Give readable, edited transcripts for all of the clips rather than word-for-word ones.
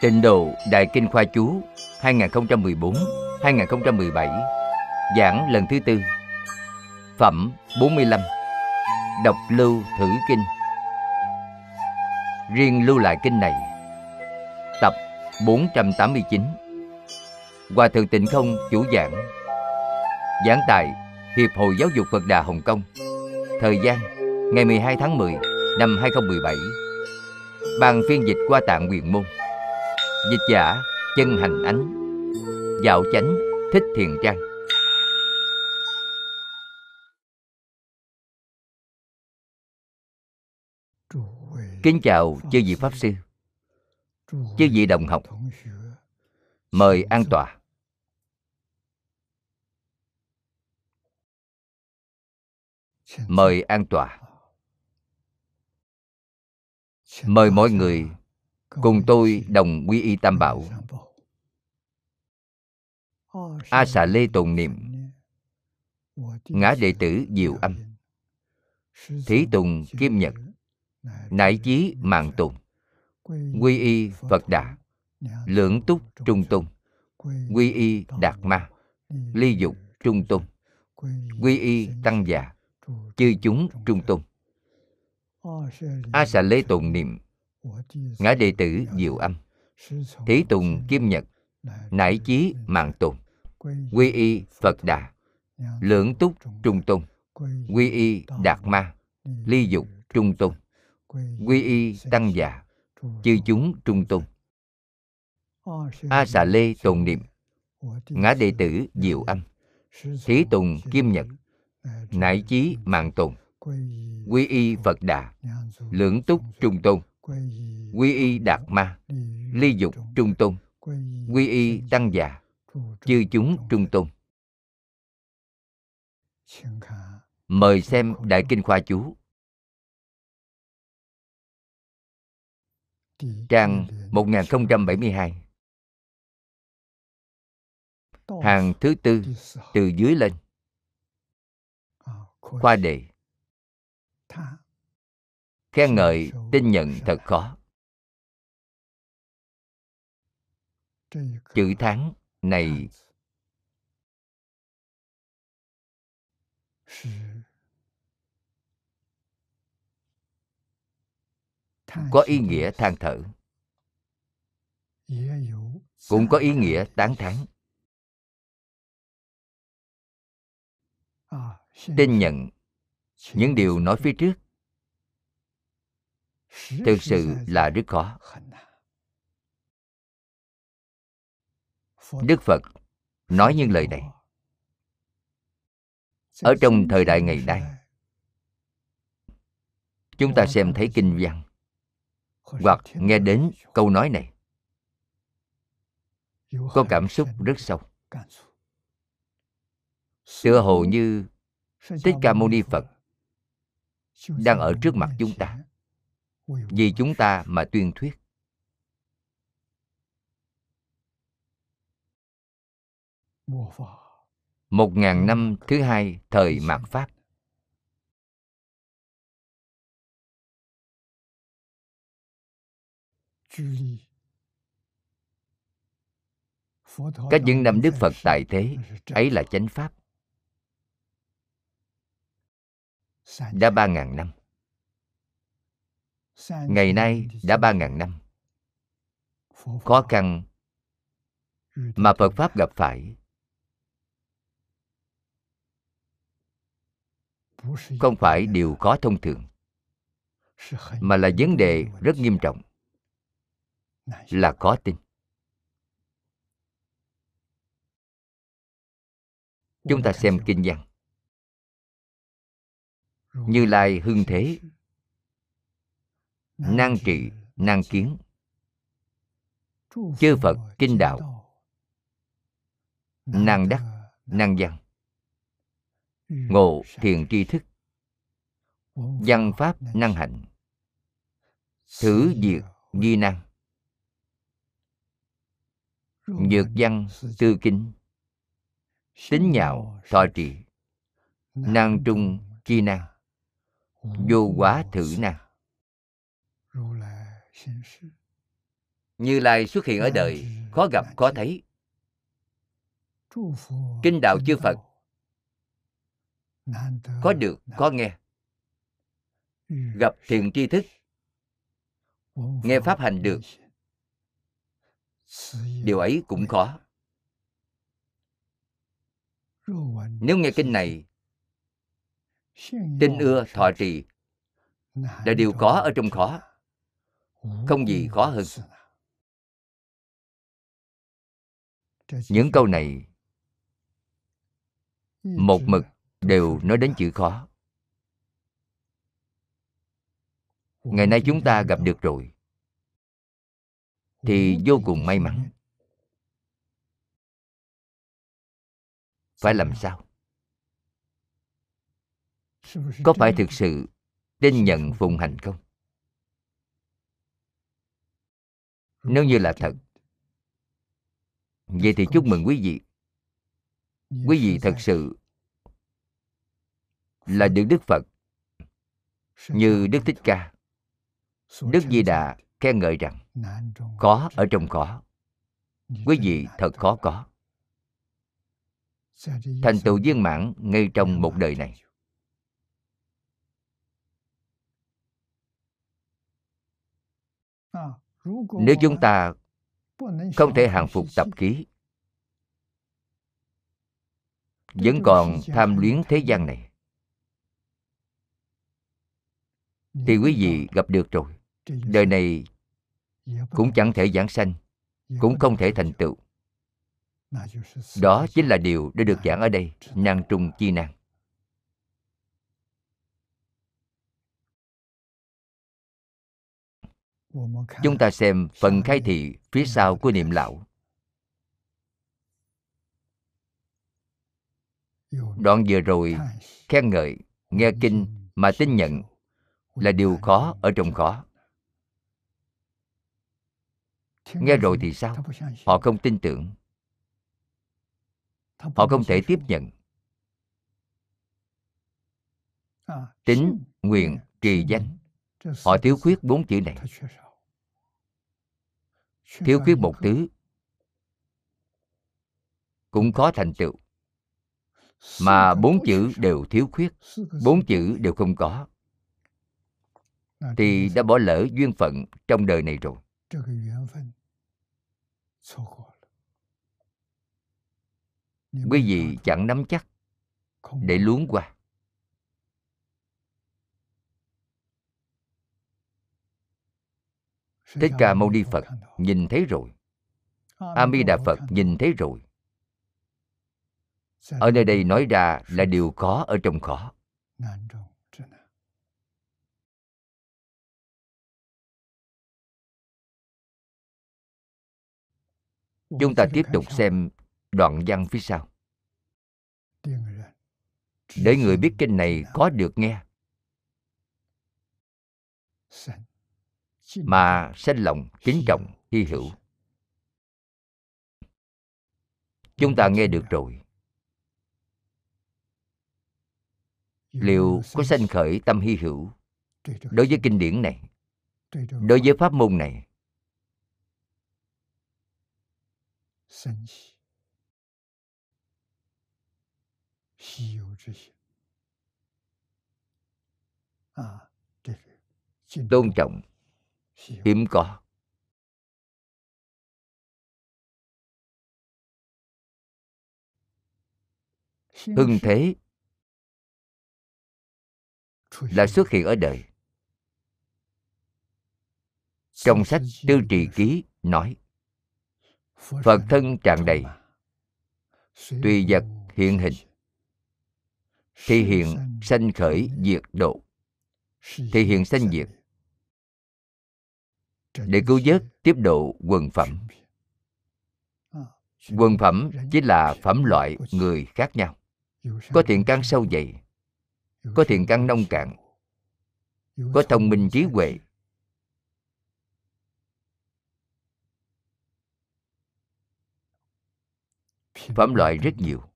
Tịnh Độ Đại Kinh Khoa Chú 2014-2017, giảng lần thứ tư, phẩm 45, đọc Lưu Thử Kinh. Riêng lưu lại kinh này, tập 489. Hòa thượng Tịnh Không chủ giảng. Giảng tại Hiệp hội Giáo dục Phật Đà Hồng Kông. Thời gian ngày 12 tháng 10 năm 2017. Ban phiên dịch Quà Tạng Quyền Môn. Dịch giả Chân Hành Ánh. Dạo Chánh Thích Thiền Trang. Kính chào chư vị Pháp Sư, chư vị đồng học. Mời an tọa. Mời an tọa. Mời mọi người cùng tôi đồng quy y Tam Bảo. A Xà Lê tồn niệm, ngã đệ tử Diệu Âm, thí tùng Kim Nhật, nải chí mạng tùng, quy y Phật Đà, lưỡng túc trung tung, quy y Đạt Ma, ly dục trung tung, quy y Tăng Già, chư chúng trung tung. A Xà Lê tồn niệm, ngã đệ tử Diệu Âm, thí tùng Kim Nhật, nải chí mạng tùng, quy y Phật Đà, lưỡng túc trung tung, quy y Đạt Ma, ly dục trung tung, quy y Tăng Già, chư chúng trung tung. A Xà Lê tồn niệm, ngã đệ tử Diệu Âm, thí tùng Kim Nhật, nải chí mạng tùng, quy y Phật Đà, lưỡng túc trung tung, quy y Đạt Ma, ly dục trung tung, quy y Tăng Già, chư chúng trung tung. Mời xem Đại Kinh Khoa Chú, trang 1072, hàng thứ tư từ dưới lên. Khoa đề khen ngợi tin nhận thật khó. Chữ tháng này có ý nghĩa than thở, cũng có ý nghĩa tán thán. Tin nhận những điều nói phía trước thực sự là rất khó. Đức Phật nói những lời này ở trong thời đại ngày nay. Chúng ta xem thấy kinh văn hoặc nghe đến câu nói này có cảm xúc rất sâu. Tựa hồ như Thích Ca Mâu Ni Phật đang ở trước mặt chúng ta, vì chúng ta mà tuyên thuyết. Một ngàn năm thứ hai thời mạt Pháp, cách những năm Đức Phật tại thế, ấy là chánh Pháp, đã 3000 năm. Ngày nay đã 3000 năm. Khó khăn mà Phật Pháp gặp phải không phải điều khó thông thường, mà là vấn đề rất nghiêm trọng, là khó tin. Chúng ta xem kinh văn. Như Lai hưng thế, nan trị nan kiến, chư Phật kinh đạo, nan đắc nan văn, ngộ thiền tri thức, văn pháp năng hạnh, thử diệt di nan, nhược văn tư kinh, tín nhạo thọ trì, nan trung chi nan, vô quá thử nan. Như Lai xuất hiện ở đời, khó gặp khó thấy. Kinh đạo chư Phật khó được khó nghe. Gặp thiện tri thức, nghe pháp hành được, điều ấy cũng khó. Nếu nghe kinh này, tin ưa thọ trì là điều khó ở trong khó, không gì khó hơn. Những câu này một mực đều nói đến chữ khó. Ngày nay chúng ta gặp được rồi thì vô cùng may mắn. Phải làm sao? Có phải thực sự tin nhận phụng hành không? Nếu như là thật, vậy thì chúc mừng quý vị. Quý vị thật sự là được Đức Phật như Đức Thích Ca, Đức Di Đà khen ngợi rằng khó ở trong khó. Quý vị thật khó có. Thành tựu viên mãn ngay trong một đời này. Nếu chúng ta không thể hàng phục tập khí, vẫn còn tham luyến thế gian này, thì quý vị gặp được rồi. Đời này cũng chẳng thể giảng sanh, cũng không thể thành tựu. Đó chính là điều đã được giảng ở đây, nan trung chi nan. Chúng ta xem phần khai thị phía sau của niệm lão. Đoạn vừa rồi khen ngợi, nghe kinh mà tin nhận là điều khó ở trong khó. Nghe rồi thì sao? Họ không tin tưởng, họ không thể tiếp nhận. Tín, nguyện, trì danh, họ thiếu khuyết bốn chữ này. Thiếu khuyết một thứ cũng khó thành tựu, mà bốn chữ đều thiếu khuyết, bốn chữ đều không có, thì đã bỏ lỡ duyên phận trong đời này rồi. Quý vị chẳng nắm chắc để luống qua. Thích Ca Mâu Ni Phật nhìn thấy rồi, A Di Đà Phật nhìn thấy rồi. Ở nơi đây nói ra là điều khó ở trong khó. Chúng ta tiếp tục xem đoạn văn phía sau. Để người biết kinh này có được nghe mà sanh lòng kính trọng hy hữu. Chúng ta nghe được rồi, liệu có sanh khởi tâm hy hữu đối với kinh điển này, đối với pháp môn này? Tôn trọng, hiếm có. Hưng thế là xuất hiện ở đời. Trong sách Tư Trì Ký nói, Phật thân tràn đầy, tùy vật hiện hình, thì hiện sanh khởi diệt độ, thì hiện sanh diệt, để cứu vớt tiếp độ quần phẩm. Quần phẩm chỉ là phẩm loại người khác nhau. Có thiện căn sâu dày, có thiện căn nông cạn, có thông minh trí huệ. Phẩm loại rất nhiều.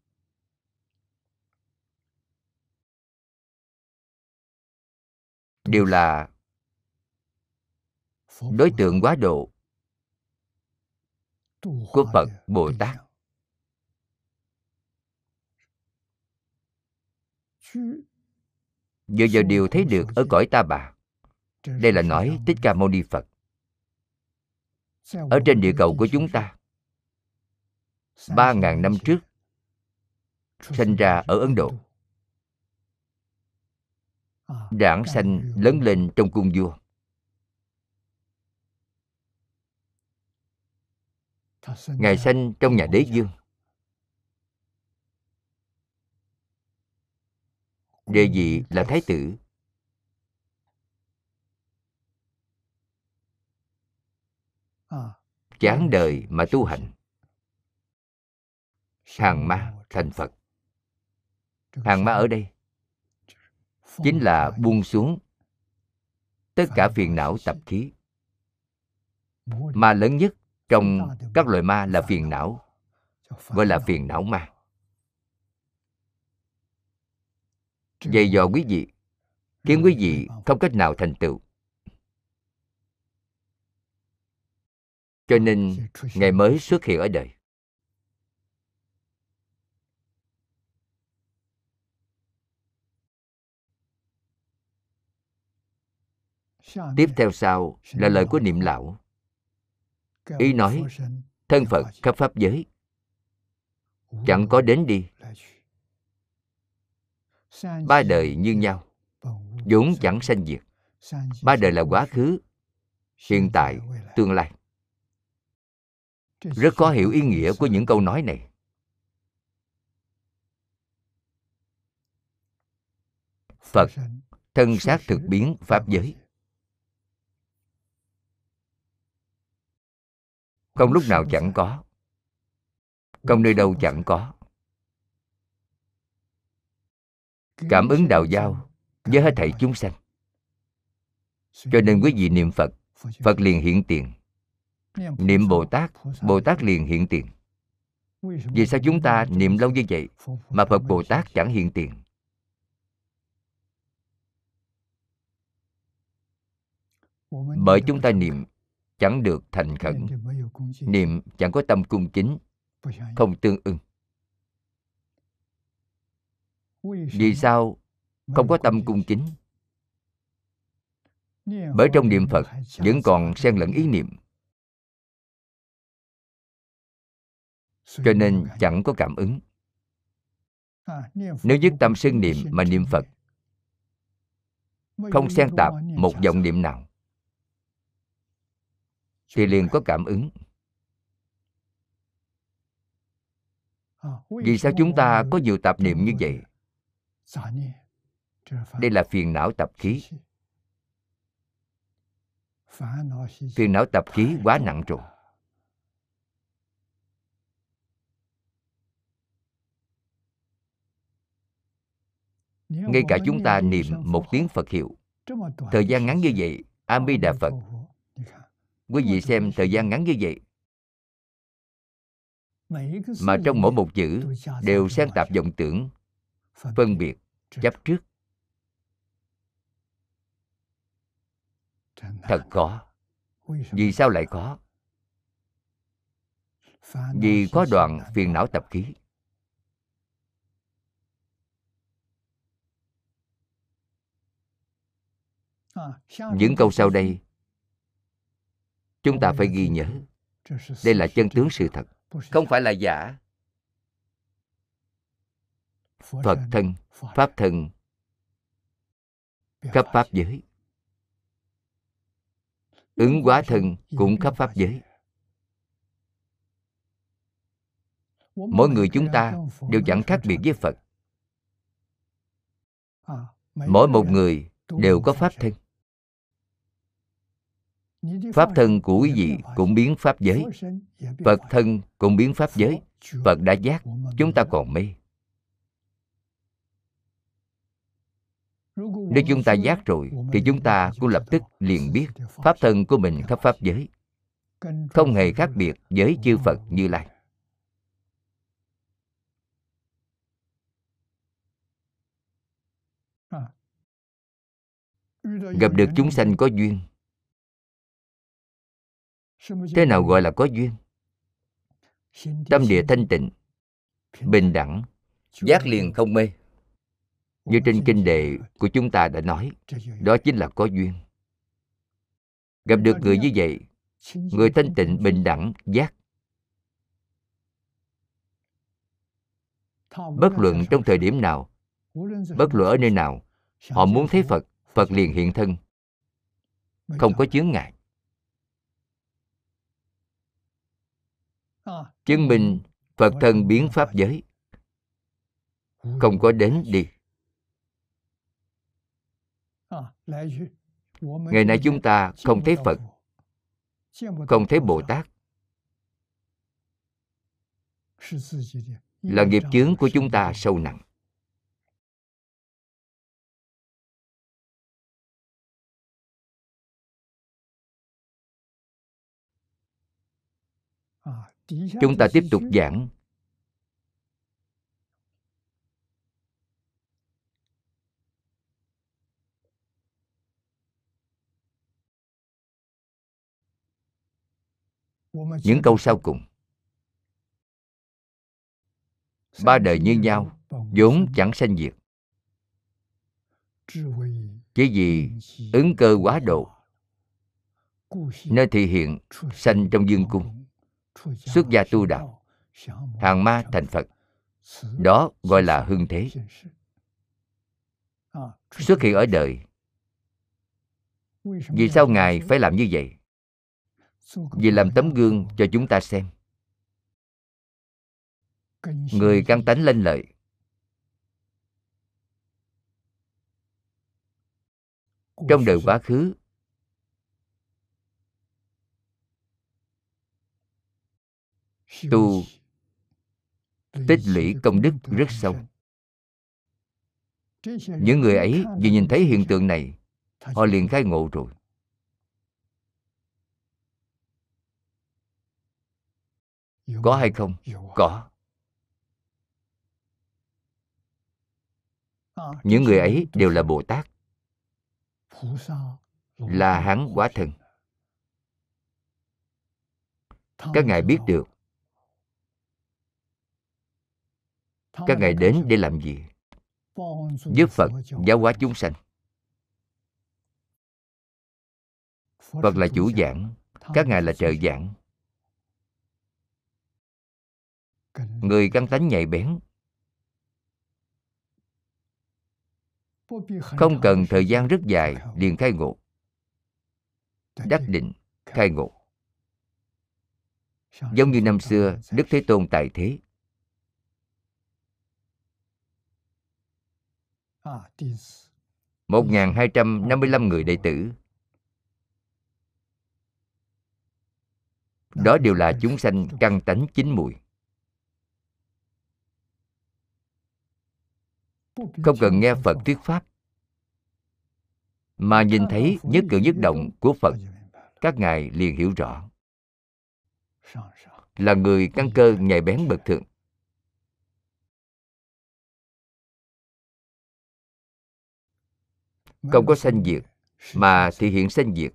Đều là đối tượng quá độ của Phật Bồ Tát. Dựa vào điều thấy được ở cõi Ta Bà, đây là nói Thích Ca Mâu Ni Phật. Ở trên địa cầu của chúng ta, 3.000 năm trước, sinh ra ở Ấn Độ, đản sanh lớn lên trong cung vua. Ngài sanh trong nhà đế vương. Địa vị là thái tử. Chán đời mà tu hành, hàng ma thành Phật. Hàng ma ở đây chính là buông xuống tất cả phiền não tập khí. Ma lớn nhất trong các loại ma là phiền não, gọi là phiền não ma. Dày dò quý vị, khiến quý vị không cách nào thành tựu. Cho nên Ngài mới xuất hiện ở đời. Tiếp theo sau là lời của Niệm Lão. Ý nói, thân Phật khắp pháp giới, chẳng có đến đi. Ba đời như nhau, vốn chẳng sanh diệt. Ba đời là quá khứ, hiện tại, tương lai. Rất khó hiểu ý nghĩa của những câu nói này. Phật, thân xác thực biến pháp giới, không lúc nào chẳng có, không nơi đâu chẳng có. Cảm ứng đạo giao với hết thảy chúng sanh. Cho nên quý vị niệm Phật, Phật liền hiện tiền. Niệm Bồ Tát liền hiện tiền. Vì sao chúng ta niệm lâu như vậy mà Phật Bồ Tát chẳng hiện tiền? Bởi chúng ta niệm chẳng được thành khẩn, niệm chẳng có tâm cung kính, không tương ưng. Vì sao không có tâm cung kính? Bởi trong niệm Phật vẫn còn xen lẫn ý niệm, cho nên chẳng có cảm ứng. Nếu nhất tâm sinh niệm mà niệm Phật, không xen tạp một vọng niệm nào, thì liền có cảm ứng. Vì sao chúng ta có nhiều tạp niệm như vậy? Đây là phiền não tập khí. Phiền não tập khí quá nặng rồi. Ngay cả chúng ta niệm một tiếng Phật hiệu, thời gian ngắn như vậy, A Di Đà Phật. Quý vị xem thời gian ngắn như vậy, mà trong mỗi một chữ đều xen tạp vọng tưởng, phân biệt, chấp trước. Thật khó. Vì sao lại khó? Vì có đoạn phiền não tập khí. Những câu sau đây chúng ta phải ghi nhớ. Đây là chân tướng sự thật, không phải là giả. Phật thân, Pháp thân khắp pháp giới, ứng hóa thân cũng khắp pháp giới. Mỗi người chúng ta đều chẳng khác biệt với Phật. Mỗi một người đều có Pháp thân. Pháp thân của quý vị cũng biến pháp giới, Phật thân cũng biến pháp giới. Phật đã giác, chúng ta còn mê. Nếu chúng ta giác rồi thì chúng ta cũng lập tức liền biết Pháp thân của mình khắp pháp giới, không hề khác biệt với chư Phật Như Lai. Gặp được chúng sanh có duyên. Thế nào gọi là có duyên? tâm địa thanh tịnh, bình đẳng, giác liền không mê. Như trên kinh đề của chúng ta đã nói, đó chính là có duyên. Gặp được người như vậy, người thanh tịnh, bình đẳng, giác, bất luận trong thời điểm nào, bất luận ở nơi nào, họ muốn thấy Phật, Phật liền hiện thân, không có chướng ngại. Chứng minh Phật thân biến pháp giới, không có đến đi. Ngày nay chúng ta không thấy Phật, không thấy Bồ Tát, là nghiệp chướng của chúng ta sâu nặng. Chúng ta tiếp tục giảng những câu sau cùng. Ba đời như nhau, vốn chẳng sanh diệt, chỉ vì ứng cơ quá độ, nơi thị hiện sanh trong dương cung, xuất gia tu đạo, hàng ma thành Phật. Đó gọi là hưng thế. Xuất hiện ở đời. Vì sao Ngài phải làm như vậy? Vì làm tấm gương cho chúng ta xem. Người căn tánh lanh lợi, trong đời quá khứ tu tích lũy công đức rất sâu. Những người ấy vì nhìn thấy hiện tượng này, họ liền khai ngộ rồi. Có hay không? Có. Những người ấy đều là Bồ Tát, là Hán Quả Thần. Các ngài biết được các ngài đến để làm gì? Giúp Phật giáo hóa chúng sanh. Phật là chủ giảng, các ngài là trợ giảng. Người căn tánh nhạy bén, không cần thời gian rất dài liền khai ngộ, đắc định khai ngộ. Giống như năm xưa Đức Thế Tôn tại thế, một 1255 người đệ tử, đó đều là chúng sanh căn tánh chín muội, không cần nghe Phật thuyết pháp, mà nhìn thấy nhất cử nhất động của Phật, các ngài liền hiểu rõ, là người căn cơ nhạy bén bậc thượng. Không có sanh diệt, mà thị hiện sanh diệt.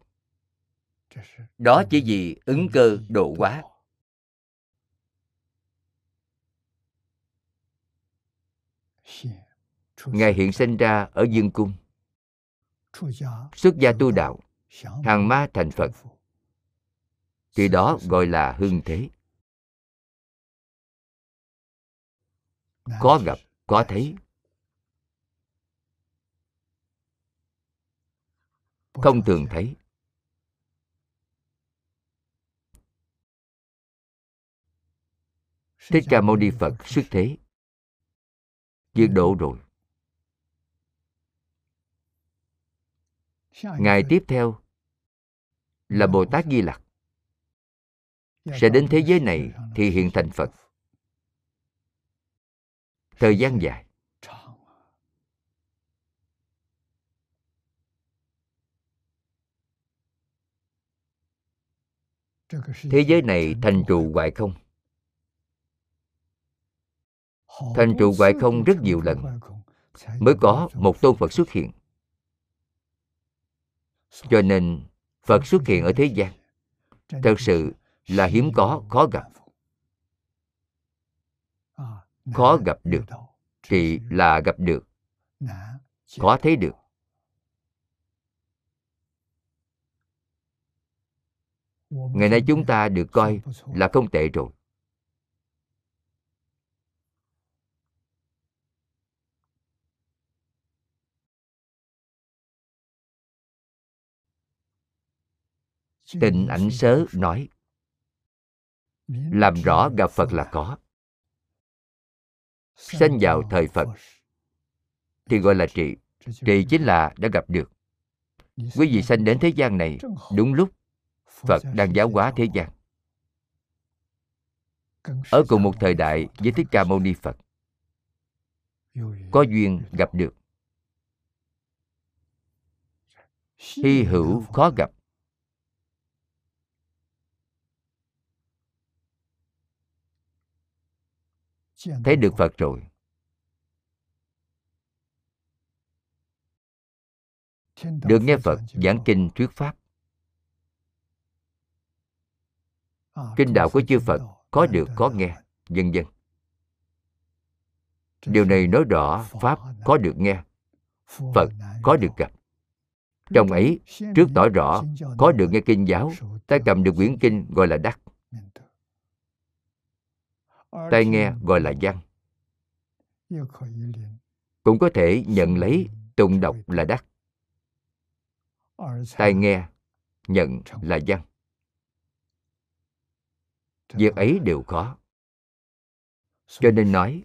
Đó chỉ vì ứng cơ độ hóa. Ngài hiện sinh ra ở dương cung, xuất gia tu đạo, hàng ma thành Phật, thì đó gọi là hưng thế. Có gặp, có thấy, không thường thấy. Thích Ca Mâu Ni Phật xuất thế, diệt độ rồi. Ngài tiếp theo là Bồ Tát Di Lặc, sẽ đến thế giới này thì hiện thành Phật. Thời gian dài, thế giới này thành trụ hoại không. Thành trụ hoại không rất nhiều lần mới có một tôn Phật xuất hiện. Cho nên Phật xuất hiện ở thế gian thật sự là hiếm có, khó gặp. khó gặp được, chỉ là gặp được, khó thấy được. Ngày nay chúng ta được coi là không tệ rồi. Tịnh ảnh sớ nói, làm rõ gặp Phật là có. Sanh vào thời Phật thì gọi là trị. Trị chính là đã gặp được. Quý vị sanh đến thế gian này đúng lúc Phật đang giáo hóa thế gian, ở cùng một thời đại với Thích Ca Mâu Ni Phật, có duyên gặp được. Hy hữu khó gặp. Thấy được Phật rồi, được nghe Phật giảng kinh thuyết pháp, kinh đạo của chư Phật có được có nghe, vân vân. Điều này nói rõ pháp có được nghe, Phật có được gặp. Trong ấy trước tỏ rõ có được nghe kinh giáo, tay cầm được quyển kinh gọi là đắc, tai nghe gọi là văn, cũng có thể nhận lấy tụng đọc là đắc. Tai nghe, nhận là văn. Việc ấy đều khó. Cho nên nói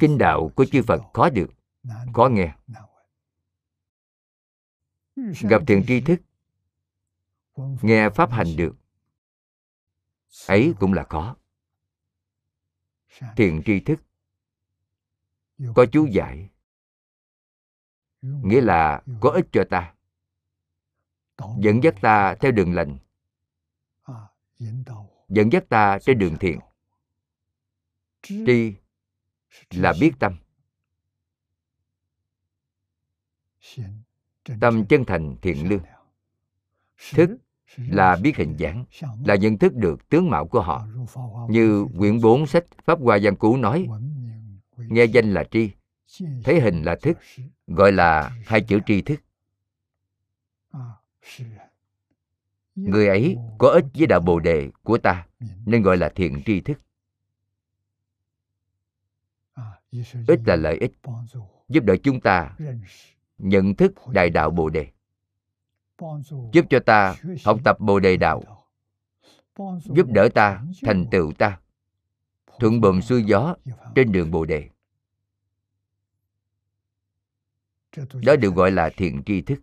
kinh đạo của chư Phật khó được, khó nghe. Gặp thiện tri thức, nghe pháp hành được, ấy cũng là khó. Thiện tri thức có chú giải, nghĩa là có ích cho ta, dẫn dắt ta theo đường lành, dẫn dắt ta trên đường thiện. Tri là biết tâm, tâm chân thành thiện lương. Thức là biết hình dáng, là nhận thức được tướng mạo của họ. Như quyển 4 sách Pháp Hoa Văn Cú nói, nghe danh là tri, thấy hình là thức, gọi là hai chữ tri thức. Người ấy có ích với đạo Bồ Đề của ta, nên gọi là thiện tri thức. Ích là lợi ích, giúp đỡ chúng ta nhận thức đại đạo Bồ Đề, giúp cho ta học tập Bồ Đề đạo, giúp đỡ ta, thành tựu ta, thuận buồm xuôi gió trên đường Bồ Đề. Đó được gọi là thiện tri thức.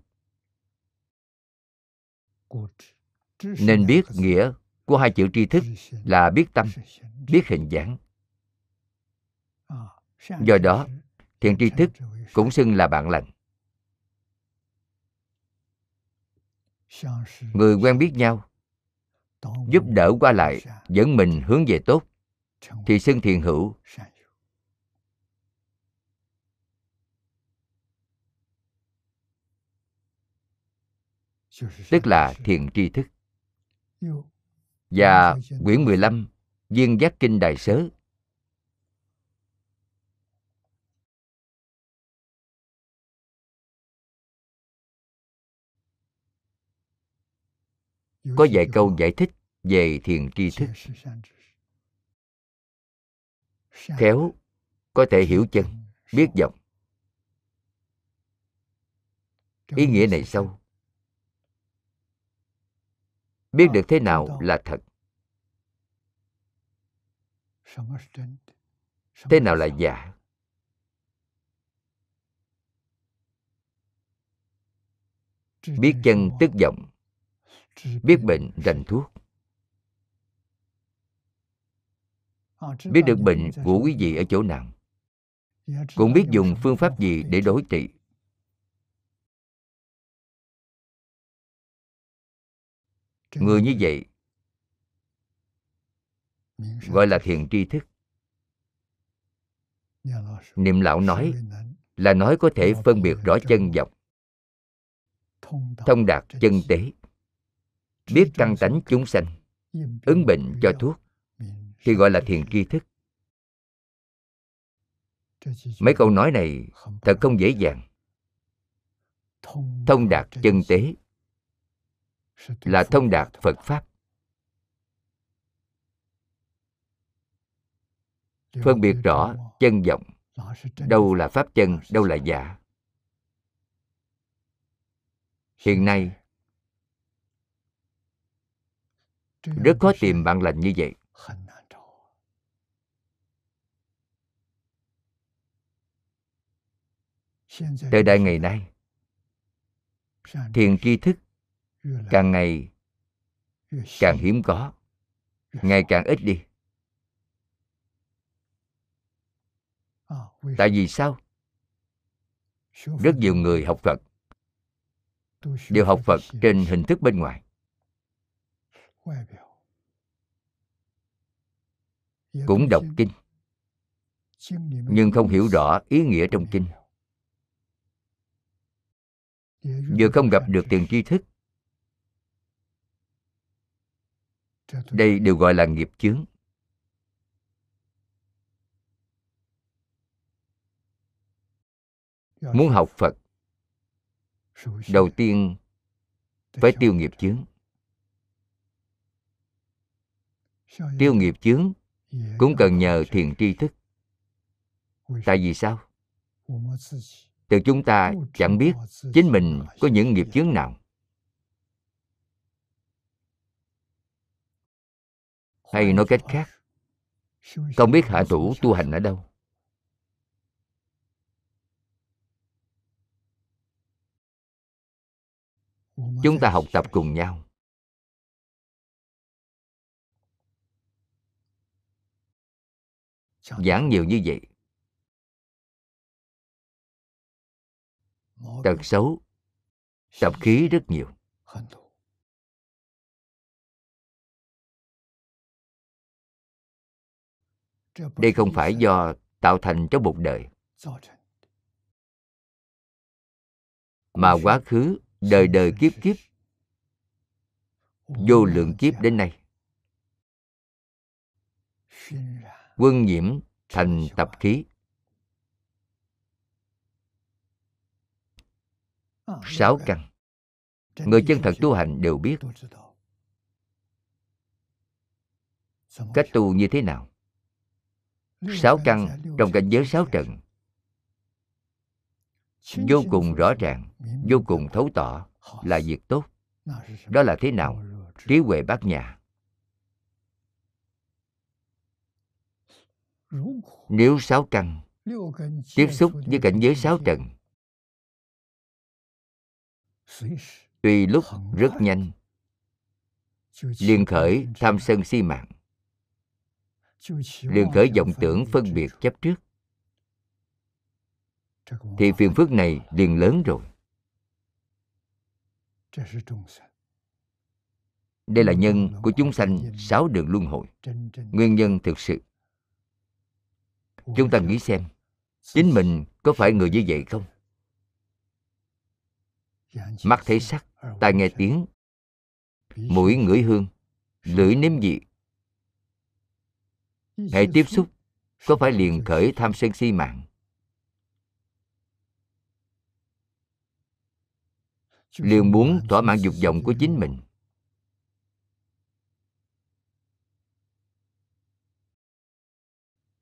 Nên biết nghĩa của hai chữ tri thức là biết tâm, biết hình dáng. Do đó, thiện tri thức cũng xưng là bạn lành. Người quen biết nhau, giúp đỡ qua lại, dẫn mình hướng về tốt, thì xưng thiện hữu. Tức là thiện tri thức. Và quyển 15 Viên Giác Kinh Đại Sớ có vài câu giải thích về thiện tri thức. Khéo có thể hiểu chân, biết vọng. Ý nghĩa này sâu. Biết được thế nào là thật, thế nào là giả. Biết chân tức vọng, biết bệnh rành thuốc. Biết được bệnh của quý vị ở chỗ nào, cũng biết dùng phương pháp gì để đối trị. Người như vậy gọi là thiện tri thức. Niệm lão nói là nói có thể phân biệt rõ chân vọng, thông đạt chân tế, biết căn tánh chúng sanh, ứng bệnh cho thuốc, thì gọi là thiện tri thức. Mấy câu nói này thật không dễ dàng. Thông đạt chân tế là thông đạt Phật Pháp. Phân biệt rõ chân vọng, đâu là pháp chân, đâu là giả. Hiện nay rất khó tìm bạn lành như vậy. Thời đại ngày nay, thiền tri thức càng ngày càng hiếm có, ngày càng ít đi. Tại vì sao? Rất nhiều người học Phật đều học Phật trên hình thức bên ngoài, cũng đọc kinh, nhưng không hiểu rõ ý nghĩa trong kinh, vừa không gặp được tiền tri thức. Đây đều gọi là nghiệp chướng. Muốn học Phật, đầu tiên phải tiêu nghiệp chướng. Tiêu nghiệp chướng cũng cần nhờ thiền tri thức. Tại vì sao? Từ chúng ta chẳng biết chính mình có những nghiệp chướng nào, hay nói cách khác, không biết hạ thủ tu hành ở đâu. Chúng ta học tập cùng nhau, giảng nhiều như vậy, tật xấu, tập khí rất nhiều. Đây không phải do tạo thành trong một đời, mà quá khứ đời đời kiếp kiếp, vô lượng kiếp đến nay, quân nhiễm thành tập khí. 6 căn, người chân thật tu hành đều biết cách tu như thế nào. 6 căn trong cảnh giới 6 trần vô cùng rõ ràng, vô cùng thấu tỏ là việc tốt. Đó là thế nào? Trí huệ bát nhã. Nếu 6 căn tiếp xúc với cảnh giới 6 trần, tuy lúc rất nhanh liền khởi tham sân si mạng, liền khởi vọng tưởng phân biệt chấp trước, thì phiền phức này liền lớn rồi. Đây là nhân của chúng sanh 6 đường luân hồi. Nguyên nhân thực sự, chúng ta nghĩ xem, chính mình có phải người như vậy không? Mắt thấy sắc, tai nghe tiếng, mũi ngửi hương, lưỡi nếm vị, hãy tiếp xúc có phải liền khởi tham sân si mạng? Liền muốn thỏa mãn dục vọng của chính mình.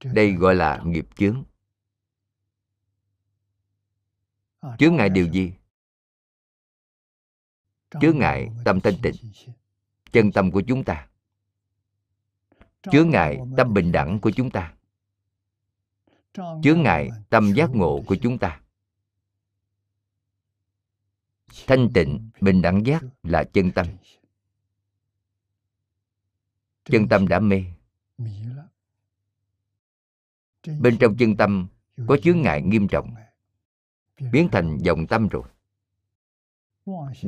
Đây gọi là nghiệp chướng. Chướng ngại điều gì? Chướng ngại tâm thanh tịnh, chân tâm của chúng ta. Chướng ngại tâm bình đẳng của chúng ta. Chướng ngại tâm giác ngộ của chúng ta. Thanh tịnh, bình đẳng giác là chân tâm. Chân tâm đã mê. Bên trong chân tâm có chướng ngại nghiêm trọng, biến thành vọng tâm rồi.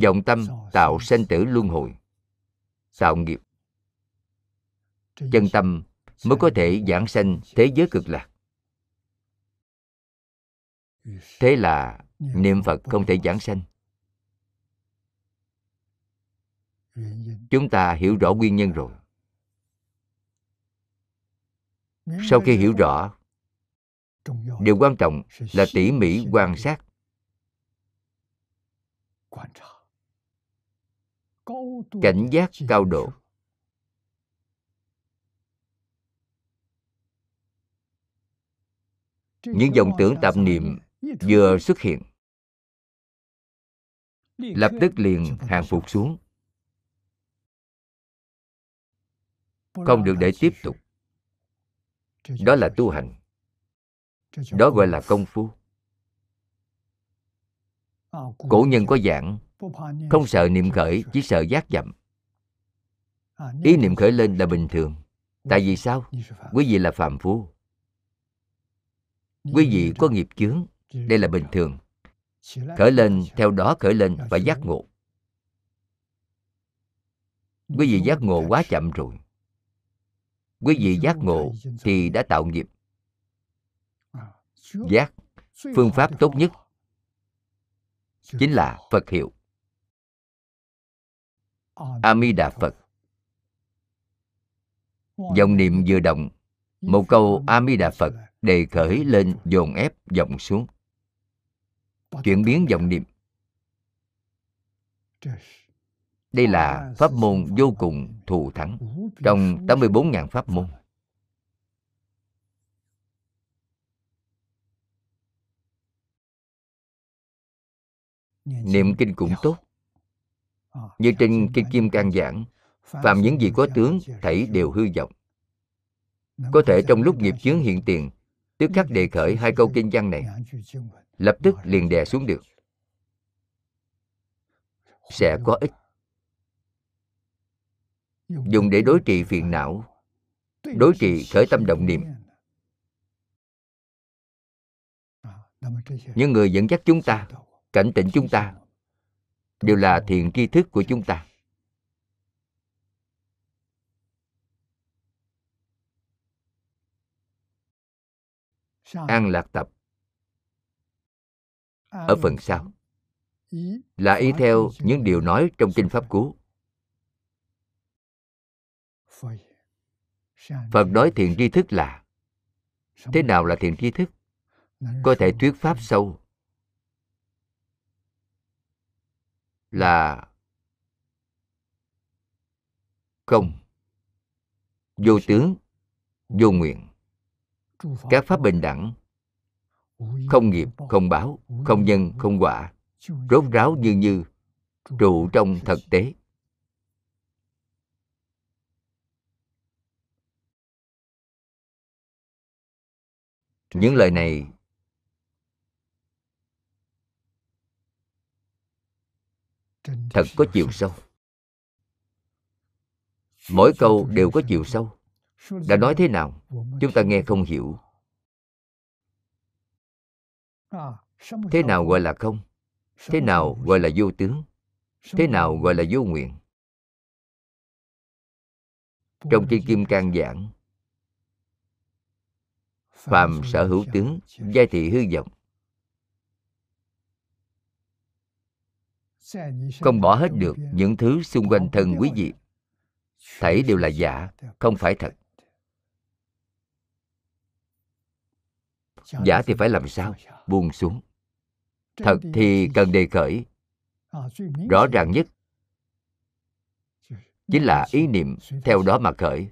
Vọng tâm tạo sanh tử luân hồi, tạo nghiệp. Chân tâm mới có thể giảng sanh thế giới cực lạc. Thế là niệm Phật không thể giảng sanh. Chúng ta hiểu rõ nguyên nhân rồi. Sau khi hiểu rõ, Điều quan trọng là tỉ mỉ quan sát. Cảnh giác cao độ. Những dòng tưởng tạm niệm vừa xuất hiện, lập tức liền hàng phục xuống, không được để tiếp tục. Đó là tu hành, đó gọi là công phu. Cổ nhân có giảng, không sợ niệm khởi, chỉ sợ giác dậm. Ý niệm khởi lên là bình thường. Tại vì sao? Quý vị là phàm phu, quý vị có nghiệp chướng, đây là bình thường. Khởi lên, theo đó khởi lên và giác ngộ. Quý vị giác ngộ quá chậm rồi. Quý vị giác ngộ thì đã tạo nghiệp. Giác, phương pháp tốt nhất chính là Phật hiệu A Di Đà Phật. Dòng niệm vừa động, một câu A Di Đà Phật đề khởi lên, dồn ép dòng xuống, chuyển biến dòng niệm. Đây là pháp môn vô cùng thù thắng trong 84.000 pháp môn. Niệm kinh cũng tốt. Như trên Kinh Kim Cang giảng, phàm những gì có tướng, thảy đều hư vọng. Có thể trong lúc nghiệp chướng hiện tiền, tức khắc đề khởi hai câu kinh văn này, lập tức liền đè xuống được, sẽ có ích. Dùng để đối trị phiền não, đối trị khởi tâm động niệm. Những người dẫn dắt chúng ta, cảnh tỉnh chúng ta, đều là thiện tri thức của chúng ta. An lạc tập ở phần sau là y theo những điều nói trong Kinh Pháp Cú. Phật nói thiện tri thức là thế nào là thiện tri thức? Có thể thuyết pháp sâu, là không, vô tướng, vô nguyện, các pháp bình đẳng, không nghiệp, không báo, không nhân, không quả, rốt ráo như như, trụ trong thực tế. Những lời này thật có chiều sâu. Mỗi câu đều có chiều sâu. Đã nói thế nào, chúng ta nghe không hiểu. Thế nào gọi là không? Thế nào gọi là vô tướng? Thế nào gọi là vô nguyện? Trong Kinh Kim Cang giảng, phàm sở hữu tướng, giai thị hư vọng. Không bỏ hết được những thứ xung quanh thân quý vị, thảy đều là giả, không phải thật. Giả thì phải làm sao? Buông xuống. Thật thì cần đề khởi. Rõ ràng nhất chính là ý niệm theo đó mà khởi.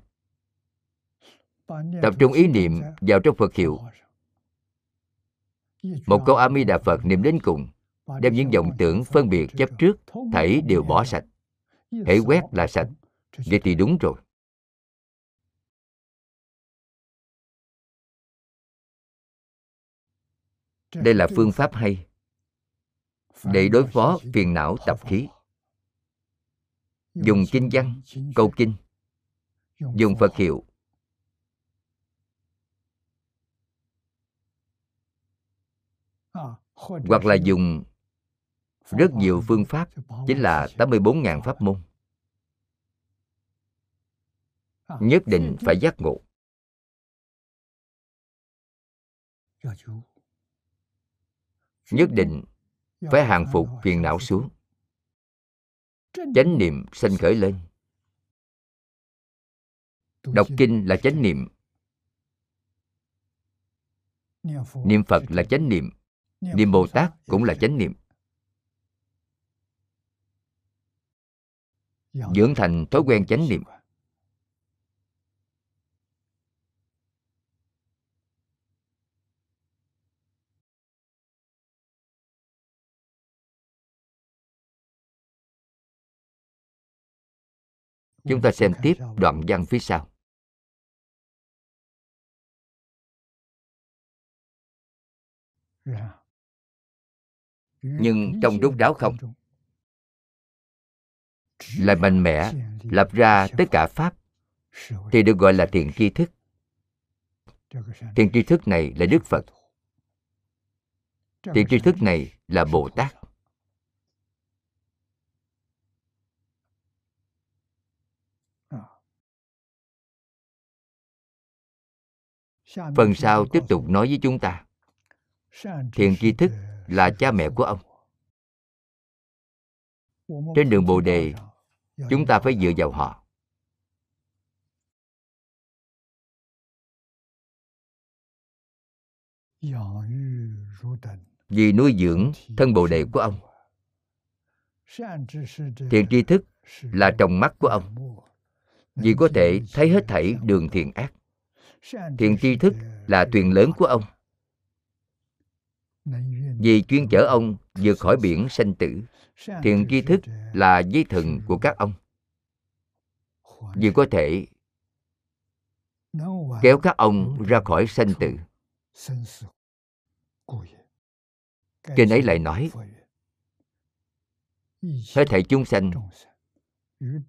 Tập trung ý niệm vào trong Phật hiệu. Một câu A Di Đà Phật niệm đến cùng, đem những vọng tưởng phân biệt chấp trước thảy đều bỏ sạch. Hễ quét là sạch. Vậy thì đúng rồi. Đây là phương pháp hay để đối phó phiền não tập khí. Dùng kinh văn, câu kinh, dùng Phật hiệu. Hoặc là dùng rất nhiều phương pháp, chính là 84.000 pháp môn. Nhất định phải giác ngộ. Nhất định phải hàng phục phiền não xuống. Chánh niệm sanh khởi lên. Đọc kinh là chánh niệm. Niệm Phật là chánh niệm, niệm Bồ Tát cũng là chánh niệm. Dưỡng thành thói quen chánh niệm. Chúng ta xem tiếp đoạn văn phía sau. Nhưng trong rốt ráo không, lại mạnh mẽ lập ra tất cả pháp, thì được gọi là thiện tri thức. Thiện tri thức này là Đức Phật. Thiện tri thức này là Bồ Tát. Phần sau tiếp tục nói với chúng ta, thiện tri thức là cha mẹ của ông. Trên đường Bồ Đề, chúng ta phải dựa vào họ. Vì nuôi dưỡng thân Bồ Đề của ông. Thiện tri thức là trong mắt của ông, vì có thể thấy hết thảy đường thiện ác. Thiện tri thức là thuyền lớn của ông, vì chuyên chở ông vượt khỏi biển sanh tử. Thiện tri thức là dây thừng của các ông, vì có thể kéo các ông ra khỏi sanh tử. Kinh ấy lại nói, hết thảy chúng sanh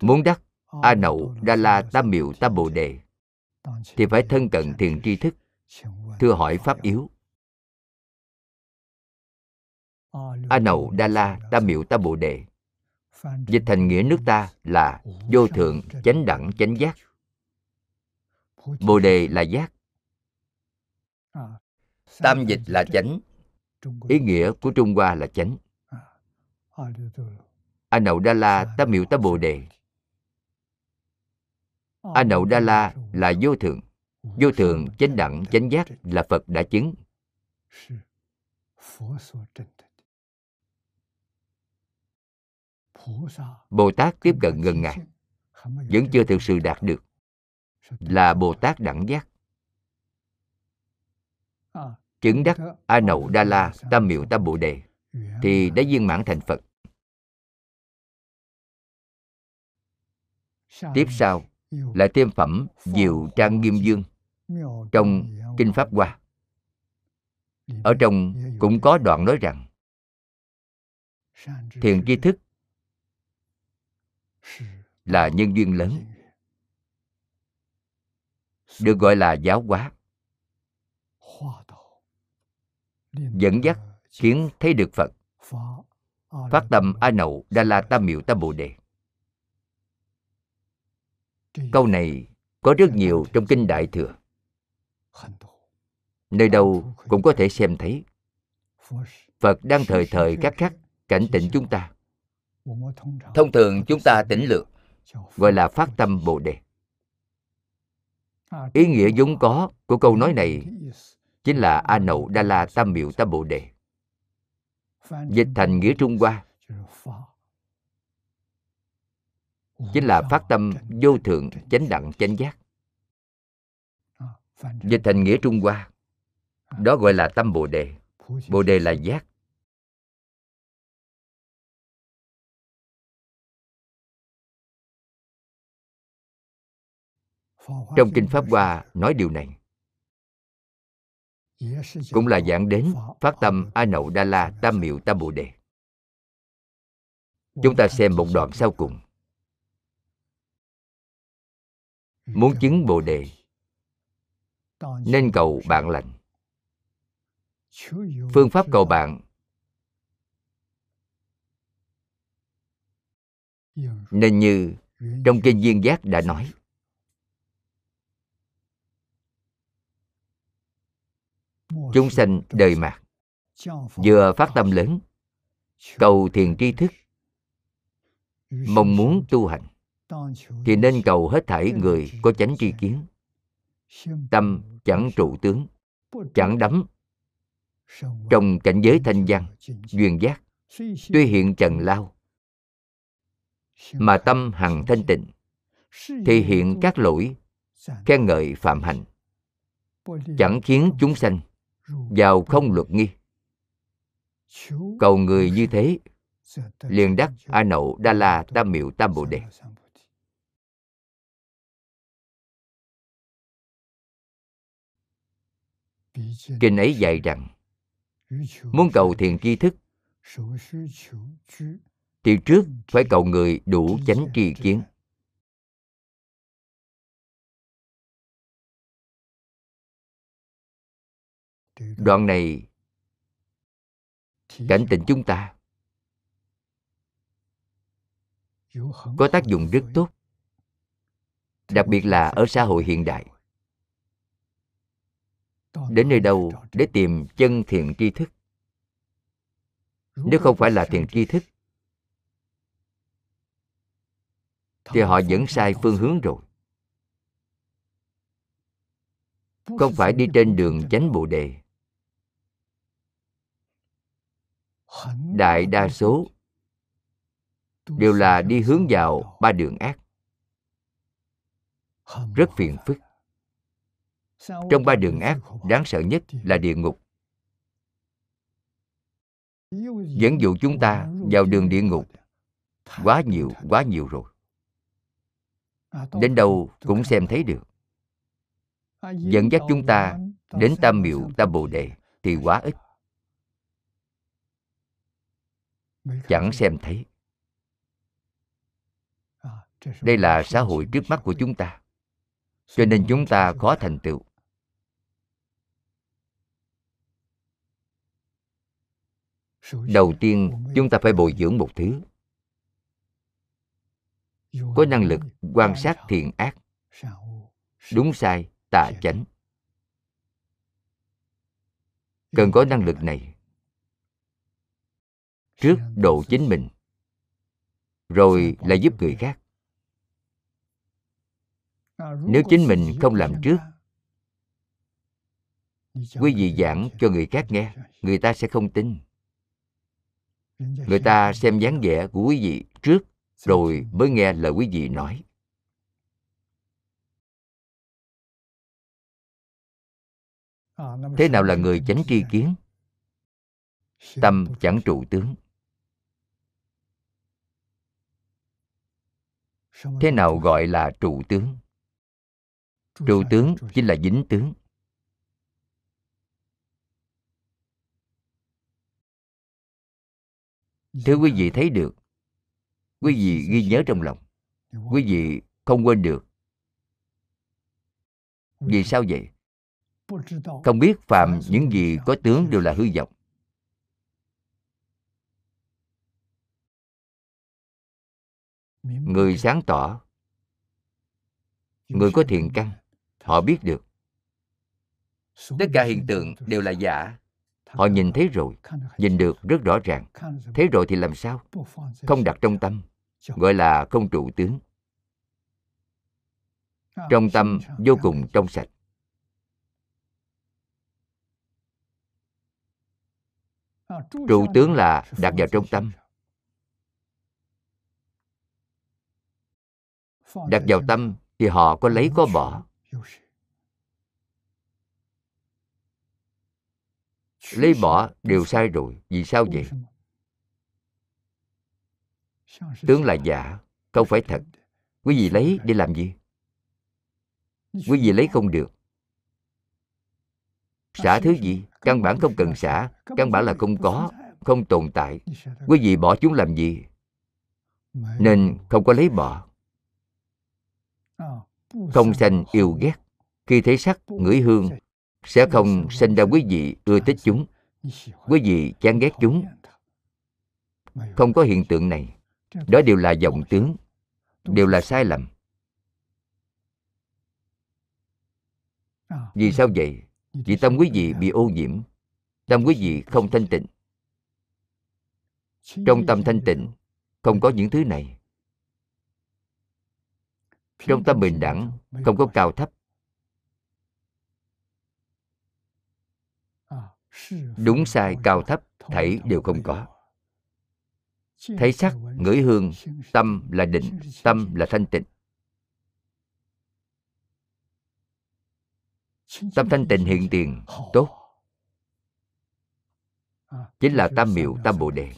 muốn đắc A Nậu Đa La Tam Miệu Tam Bồ Đề thì phải thân cận thiền tri thức. Thưa hỏi pháp yếu. A Nậu Đa La Tam Miệu Tam Bồ Đề dịch thành nghĩa nước ta là vô thượng chánh đẳng chánh giác. Bồ đề là giác, tam dịch là chánh. Ý nghĩa của Trung Hoa là chánh. A Nậu Đa La Tam Miệu Tam Bồ Đề. A Nậu Đa La là vô thượng. Vô thượng chánh đẳng chánh giác là Phật đã chứng. Bồ Tát tiếp cận gần Ngài, vẫn chưa thực sự đạt được, là Bồ Tát đẳng giác. Chứng đắc A Nậu Đa La Tam Miệu Tam Bồ Đề thì đã viên mãn thành Phật. Tiếp sau lại thêm phẩm Diệu Trang Nghiêm Dương trong Kinh Pháp Hoa. Ở trong cũng có đoạn nói rằng thiện tri thức là nhân duyên lớn, được gọi là giáo hóa, dẫn dắt khiến thấy được Phật, phát tâm A Nậu Đa La Tam Miệu Tam Bồ Đề. Câu này có rất nhiều trong Kinh Đại Thừa, nơi đâu cũng có thể xem thấy. Phật đang thời khắc cảnh tỉnh chúng ta. Thông thường chúng ta tỉnh lược, gọi là phát tâm Bồ Đề. Ý nghĩa vốn có của câu nói này chính là A Nậu Đa La Tam Miệu Tam Bồ Đề. Dịch thành nghĩa Trung Hoa chính là phát tâm vô thượng chánh đẳng chánh giác. Dịch thành nghĩa Trung Hoa, đó gọi là tâm Bồ Đề. Bồ Đề là giác. Trong Kinh Pháp Hoa nói điều này, cũng là giảng đến phát tâm A Nậu Đa La Tam Miệu Tam Bồ Đề. Chúng ta xem một đoạn sau cùng. Muốn chứng Bồ Đề, nên cầu bạn lành. Phương pháp cầu bạn nên như trong Kinh Viên Giác đã nói, chúng sanh đời mạt vừa phát tâm lớn, cầu thiền tri thức, mong muốn tu hành, thì nên cầu hết thảy người có chánh tri kiến. Tâm chẳng trụ tướng, chẳng đắm trong cảnh giới thanh văn, duyên giác, tuy hiện trần lao mà tâm hằng thanh tịnh, thì hiện các lỗi, khen ngợi phạm hành, chẳng khiến chúng sanh vào không luật nghi. Cầu người như thế liền đắc A Nậu Đa La Tam Miệu Tam Bồ Đề. Kinh ấy dạy rằng muốn cầu thiền tri thức thì trước phải cầu người đủ chánh tri kiến. Đoạn này cảnh tỉnh chúng ta có tác dụng rất tốt, đặc biệt là ở xã hội hiện đại. Đến nơi đâu để tìm chân thiện tri thức? Nếu không phải là thiện tri thức thì họ vẫn sai phương hướng rồi, không phải đi trên đường chánh Bồ Đề. Đại đa số đều là đi hướng vào ba đường ác, rất phiền phức. Trong ba đường ác, đáng sợ nhất là địa ngục, dẫn dụ chúng ta vào đường địa ngục quá nhiều rồi. Đến đâu cũng xem thấy được. Dẫn dắt chúng ta đến Tam Miệu Tam Bồ Đề thì quá ít, chẳng xem thấy. Đây là xã hội trước mắt của chúng ta, cho nên chúng ta khó thành tựu. Đầu tiên, chúng ta phải bồi dưỡng một thứ: có năng lực quan sát thiện ác, đúng sai, tà chánh. Cần có năng lực này, trước độ chính mình, rồi là giúp người khác. Nếu chính mình không làm trước, quý vị giảng cho người khác nghe, người ta sẽ không tin. Người ta xem dáng vẻ của quý vị trước, rồi mới nghe lời quý vị nói. Thế nào là người chánh tri kiến? Tâm chẳng trụ tướng. Thế nào gọi là trụ tướng? Trụ tướng chính là dính tướng. Thứ quý vị thấy được, quý vị ghi nhớ trong lòng, quý vị không quên được. Vì sao vậy? Không biết phàm những gì có tướng đều là hư vọng. Người sáng tỏ, người có thiện căn, họ biết được tất cả hiện tượng đều là giả. Họ nhìn thấy rồi, nhìn được rất rõ ràng. Thấy rồi thì làm sao? Không đặt trong tâm, gọi là không trụ tướng. Trong tâm vô cùng trong sạch. Trụ tướng là đặt vào trong tâm. Đặt vào tâm thì họ có lấy có bỏ. Lấy bỏ đều sai rồi. Vì sao vậy? Tướng là giả, không phải thật. Quý vị lấy để làm gì? Quý vị lấy không được. Xả thứ gì? Căn bản không cần xả. Căn bản là không có, không tồn tại. Quý vị bỏ chúng làm gì? Nên không có lấy bỏ. Không sanh yêu ghét. Khi thấy sắc, ngửi hương sẽ không sinh ra quý vị ưa thích chúng, quý vị chán ghét chúng. Không có hiện tượng này. Đó đều là vọng tướng, đều là sai lầm. Vì sao vậy? Vì tâm quý vị bị ô nhiễm, tâm quý vị không thanh tịnh. Trong tâm thanh tịnh không có những thứ này. Trong tâm bình đẳng không có cao thấp. đúng sai cao thấp thảy đều không có. Thấy sắc, ngửi hương, tâm là định, tâm là thanh tịnh. Tâm thanh tịnh hiện tiền, tốt, chính là tam miệu tam bồ đề.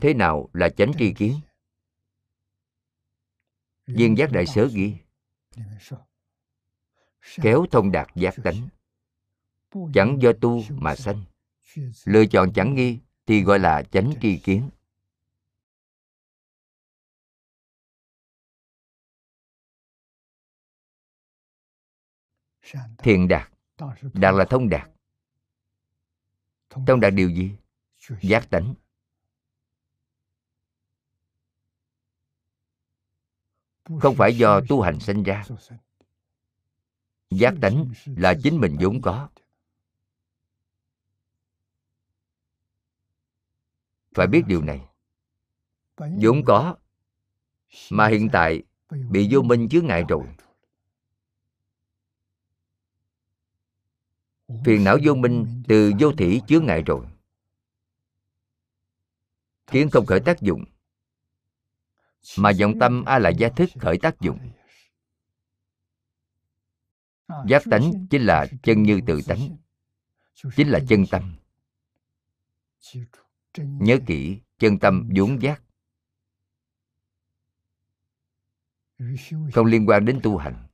Thế nào là chánh tri kiến? Viên Giác Đại Sớ ghi: khéo thông đạt giác tánh, chẳng do tu mà sanh, lựa chọn chẳng nghi thì gọi là chánh tri kiến. Thiện đạt, đạt là thông đạt. Thông đạt điều gì? Giác tánh. Không phải do tu hành sinh ra. Giác tánh là chính mình vốn có. Phải biết điều này. Vốn có mà hiện tại bị vô minh chướng ngại rồi. Phiền não vô minh từ vô thỉ chướng ngại rồi. Kiến không khởi tác dụng, mà vọng tâm A La Gia thức khởi tác dụng. Giác tánh chính là chân như tự tánh, chính là chân tâm. Nhớ kỹ, chân tâm vốn giác, không liên quan đến tu hành.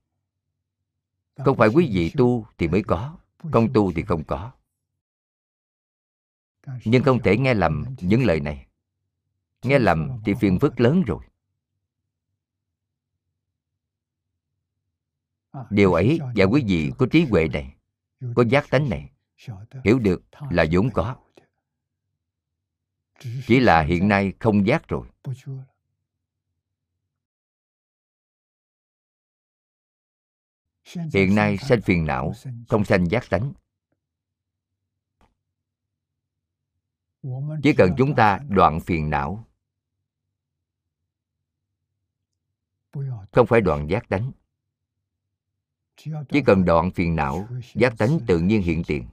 Không phải quý vị tu thì mới có, không tu thì không có. Nhưng không thể nghe lầm những lời này. Nghe lầm thì phiền phức lớn rồi. Điều ấy và quý vị có trí huệ này, có giác tánh này, hiểu được là vốn có. Chỉ là hiện nay không giác rồi. Hiện nay sanh phiền não, không sanh giác tánh. Chỉ cần chúng ta đoạn phiền não, không phải đoạn giác tánh. Chỉ cần đoạn phiền não, giác tánh tự nhiên hiện tiền.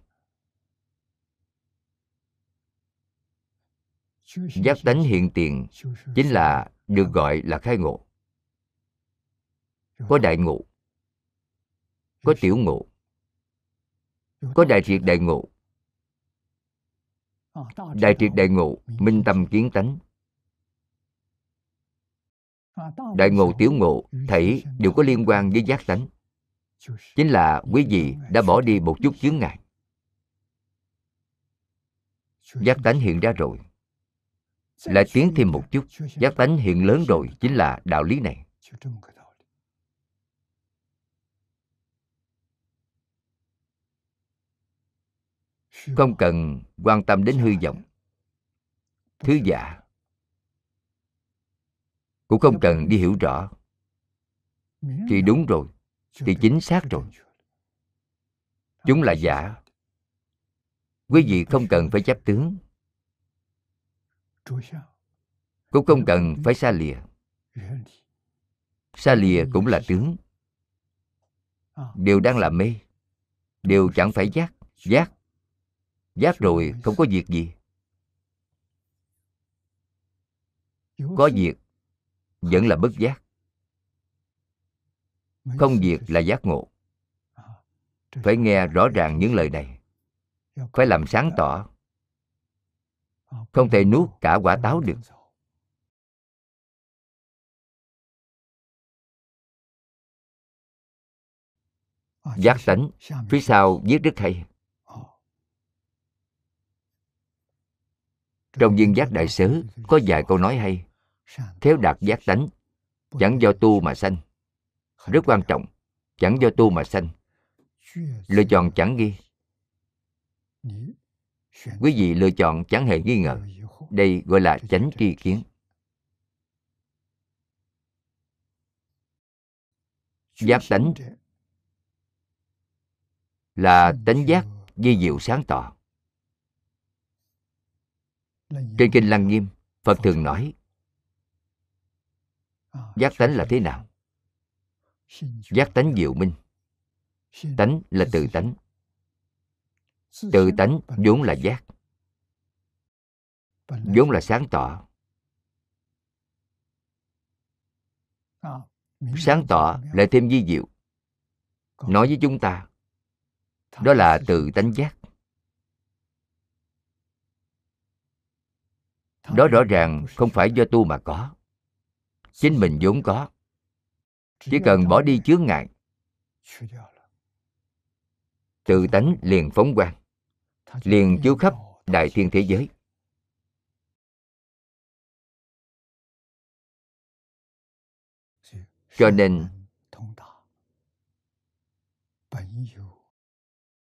Giác tánh hiện tiền chính là được gọi là khai ngộ. Có đại ngộ, có tiểu ngộ, có đại triệt đại ngộ. Đại triệt đại ngộ, minh tâm kiến tánh. Đại ngộ, tiểu ngộ, thảy đều có liên quan với giác tánh. Chính là quý vị đã bỏ đi một chút chướng ngại. Giác tánh hiện ra rồi. Lại tiến thêm một chút, giác tánh hiện lớn rồi, chính là đạo lý này. Không cần quan tâm đến hư vọng, thứ giả, cũng không cần đi hiểu rõ. Thì đúng rồi, thì chính xác rồi. Chúng là giả. Quý vị không cần phải chấp tướng, cũng không cần phải xa lìa. Xa lìa cũng là tướng. Đều đang là mê, đều chẳng phải giác. Giác rồi không có việc gì. Có việc vẫn là bất giác. Không việc là giác ngộ. Phải nghe rõ ràng những lời này, phải làm sáng tỏ. Không thể nuốt cả quả táo được. Giác tánh, phía sau viết rất hay. Trong Viên Giác Đại Sớ có vài câu nói hay. Khéo đạt giác tánh, chẳng do tu mà sanh. Rất quan trọng, chẳng do tu mà sanh. Lựa chọn chẳng nghi. Quý vị lựa chọn chẳng hề nghi ngờ. Đây gọi là chánh tri kiến. Giác tánh là tánh giác vi diệu sáng tỏ. Trên Kinh Lăng Nghiêm, Phật thường nói giác tánh là thế nào? Giác tánh diệu minh. Tánh là tự tánh. Tự tánh vốn là giác, vốn là sáng tỏ. Sáng tỏ lại thêm vi diệu, nói với chúng ta đó là tự tánh giác. Đó rõ ràng không phải do tu mà có, chính mình vốn có. Chỉ cần bỏ đi chướng ngại, tự tánh liền phóng quang, liền chiếu khắp đại thiên thế giới. Cho nên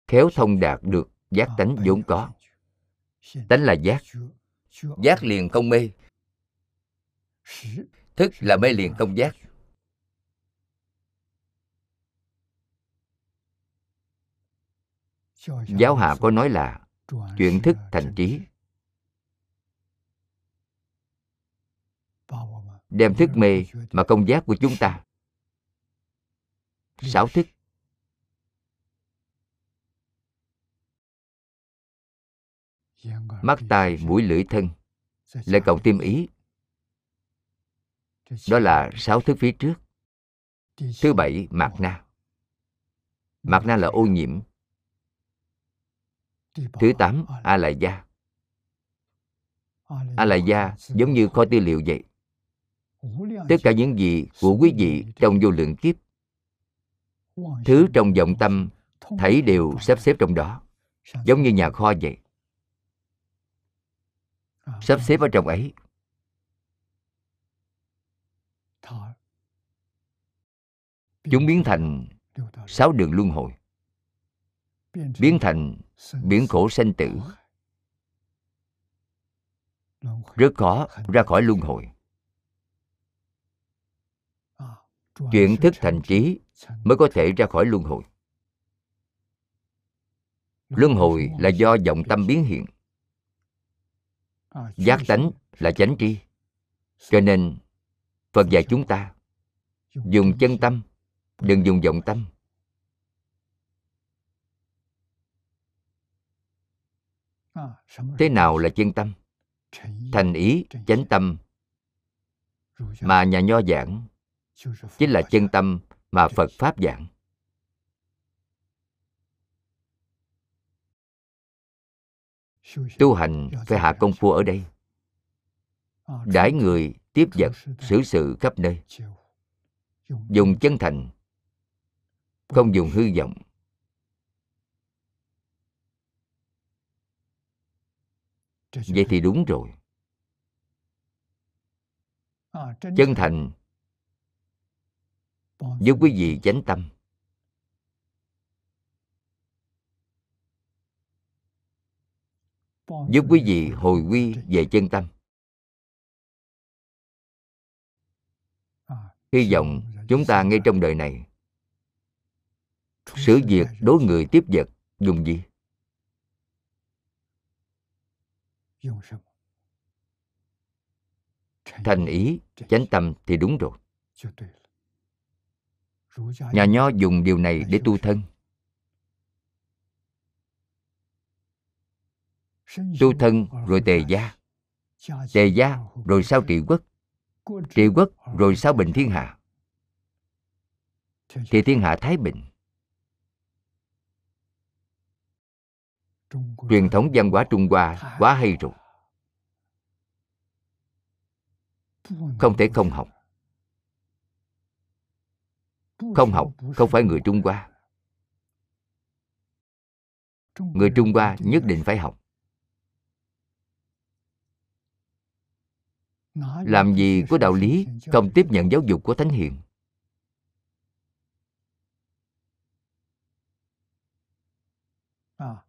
khéo thông đạt được giác tánh vốn có. Tánh là giác, giác liền không mê, thức là mê liền không giác. Giáo hạ có nói là chuyển thức thành trí, đem thức mê mà công giác của chúng ta, sáu thức, mắt tai mũi lưỡi thân, lại cộng tim ý, đó là sáu thức phía trước. Thứ bảy, Mạt Na. Mạt Na là ô nhiễm. Thứ tám, A La Gia. A La Gia giống như kho tư liệu vậy. Tất cả những gì của quý vị trong vô lượng kiếp, thứ trong vọng tâm thảy đều sắp xếp trong đó, giống như nhà kho vậy, sắp xếp ở trong ấy. Chúng biến thành sáu đường luân hồi, biến thành biển khổ sanh tử, rất khó ra khỏi luân hồi. Chuyển thức thành trí mới có thể ra khỏi luân hồi. Luân hồi là do vọng tâm biến hiện. Giác tánh là chánh tri. Cho nên Phật dạy chúng ta dùng chân tâm, đừng dùng vọng tâm. Thế nào là chân tâm? Thành ý, chánh tâm mà nhà Nho giảng chính là chân tâm mà Phật Pháp giảng. Tu hành phải hạ công phu ở đây, đãi người tiếp vật, xử sự khắp nơi, dùng chân thành, không dùng hư vọng. Vậy thì đúng rồi. Chân thành giúp quý vị chánh tâm. Giúp quý vị hồi quy về chân tâm. Hy vọng chúng ta ngay trong đời này xử việc đối người tiếp vật dùng gì? Thành ý, chánh tâm thì đúng rồi. Nhà Nho dùng điều này để tu thân. Tu thân rồi tề gia, tề gia rồi sao trị quốc, trị quốc rồi sao bình thiên hạ, thì thiên hạ thái bình. Truyền thống văn hóa Trung Hoa quá hay rồi, không thể không học. Không học không phải người Trung Hoa. Người Trung Hoa nhất định phải học. Làm gì có đạo lý không tiếp nhận giáo dục của Thánh Hiền.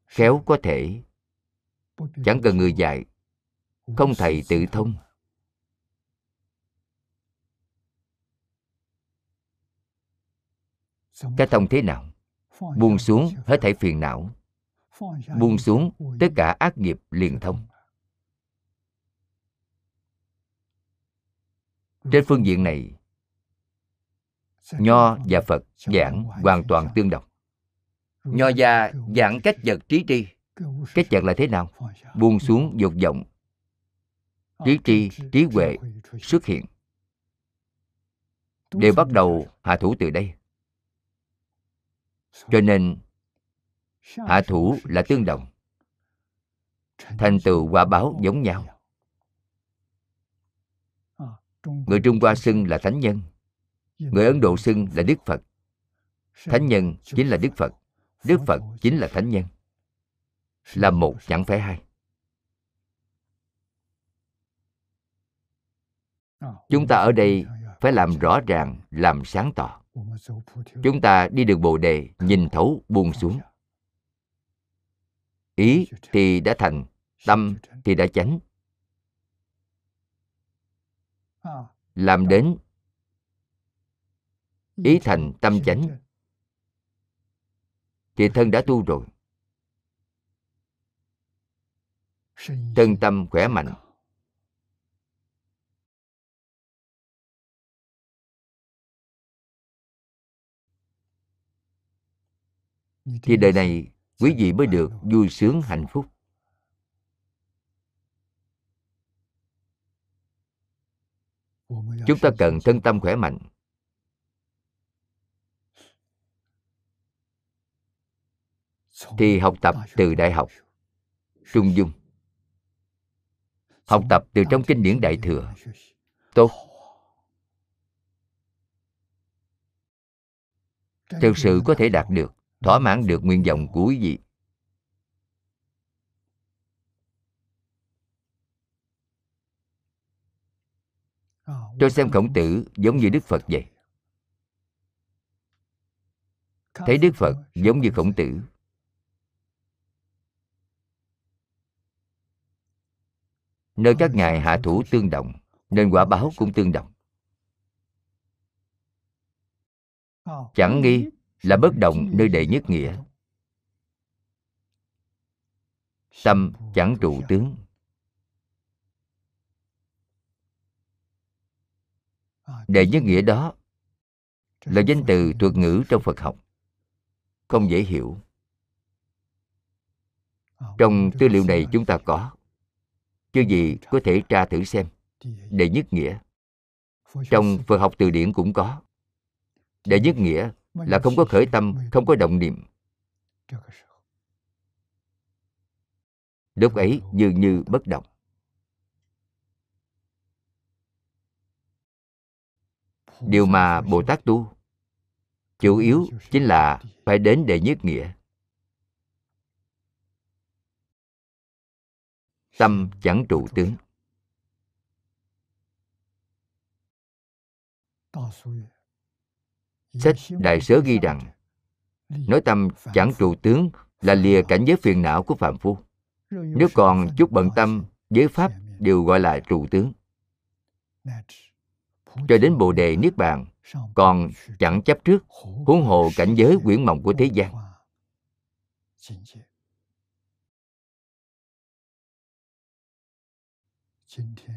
Khéo có thể, chẳng cần người dạy, không thầy tự thông. Cái thông thế nào? Buông xuống hết thảy phiền não, buông xuống tất cả ác nghiệp liền thông. Trên phương diện này, Nho và Phật giảng hoàn toàn tương đồng. Nho gia giảng cách vật trí tri. Cách vật là thế nào? Buông xuống dục vọng, trí tri, trí huệ xuất hiện. Đều bắt đầu hạ thủ từ đây. Cho nên hạ thủ là tương đồng, thành tựu quả báo giống nhau. Người Trung Hoa xưng là thánh nhân, người Ấn Độ xưng là Đức Phật. Thánh nhân chính là Đức Phật, Đức Phật chính là thánh nhân. Là một chẳng phải hai. Chúng ta ở đây phải làm rõ ràng, làm sáng tỏ. Chúng ta đi được Bồ Đề, nhìn thấu, buông xuống. Ý thì đã thành, tâm thì đã chánh. Làm đến ý thành tâm chánh thì thân đã tu rồi. Thân tâm khỏe mạnh. Thì đời này quý vị mới được vui sướng hạnh phúc. Chúng ta cần thân tâm khỏe mạnh. Thì học tập từ Đại Học, Trung Dung. Học tập từ trong kinh điển Đại Thừa. Tốt. Thực sự có thể đạt được, thỏa mãn được nguyện vọng của quý vị. Tôi xem Khổng Tử giống như Đức Phật vậy. Thấy Đức Phật giống như Khổng Tử. Nơi các ngài hạ thủ tương đồng, nên quả báo cũng tương đồng. Chẳng nghi là bất động nơi đệ nhất nghĩa. Tâm chẳng trụ tướng. Đệ nhất nghĩa đó là danh từ thuật ngữ trong Phật học, không dễ hiểu. Trong tư liệu này chúng ta có, chứ gì có thể tra thử xem. Đệ nhất nghĩa trong Phật học từ điển cũng có. Đệ nhất nghĩa là không có khởi tâm, không có động niệm. Lúc ấy dường như bất động. Điều mà Bồ Tát tu chủ yếu chính là phải đến đệ nhất nghĩa. Tâm chẳng trụ tướng. Sách Đại Sớ ghi rằng, nói tâm chẳng trụ tướng là lìa cảnh giới phiền não của phàm phu. Nếu còn chút bận tâm với pháp đều gọi là trụ tướng. Cho đến Bồ Đề Niết Bàn còn chẳng chấp trước, huống hồ cảnh giới quyển mộng của thế gian.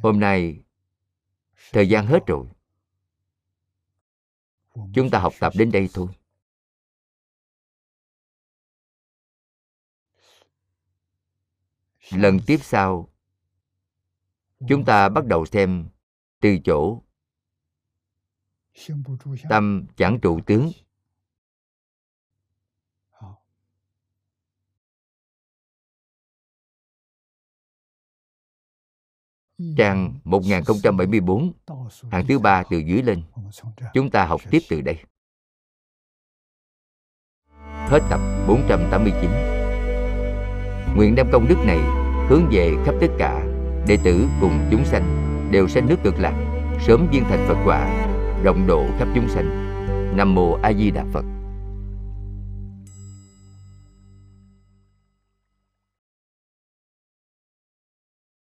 Hôm nay thời gian hết rồi, chúng ta học tập đến đây thôi. Lần tiếp sau chúng ta bắt đầu xem từ chỗ tâm chẳng trụ tướng. Trang 1074, hàng thứ 3 từ dưới lên. Chúng ta học tiếp từ đây. Hết tập 489. Nguyện đem công đức này hướng về khắp tất cả đệ tử cùng chúng sanh, đều sanh nước Cực Lạc, sớm viên thành Phật quả, rộng độ khắp chúng sanh. Nam mô A Di Đà Phật.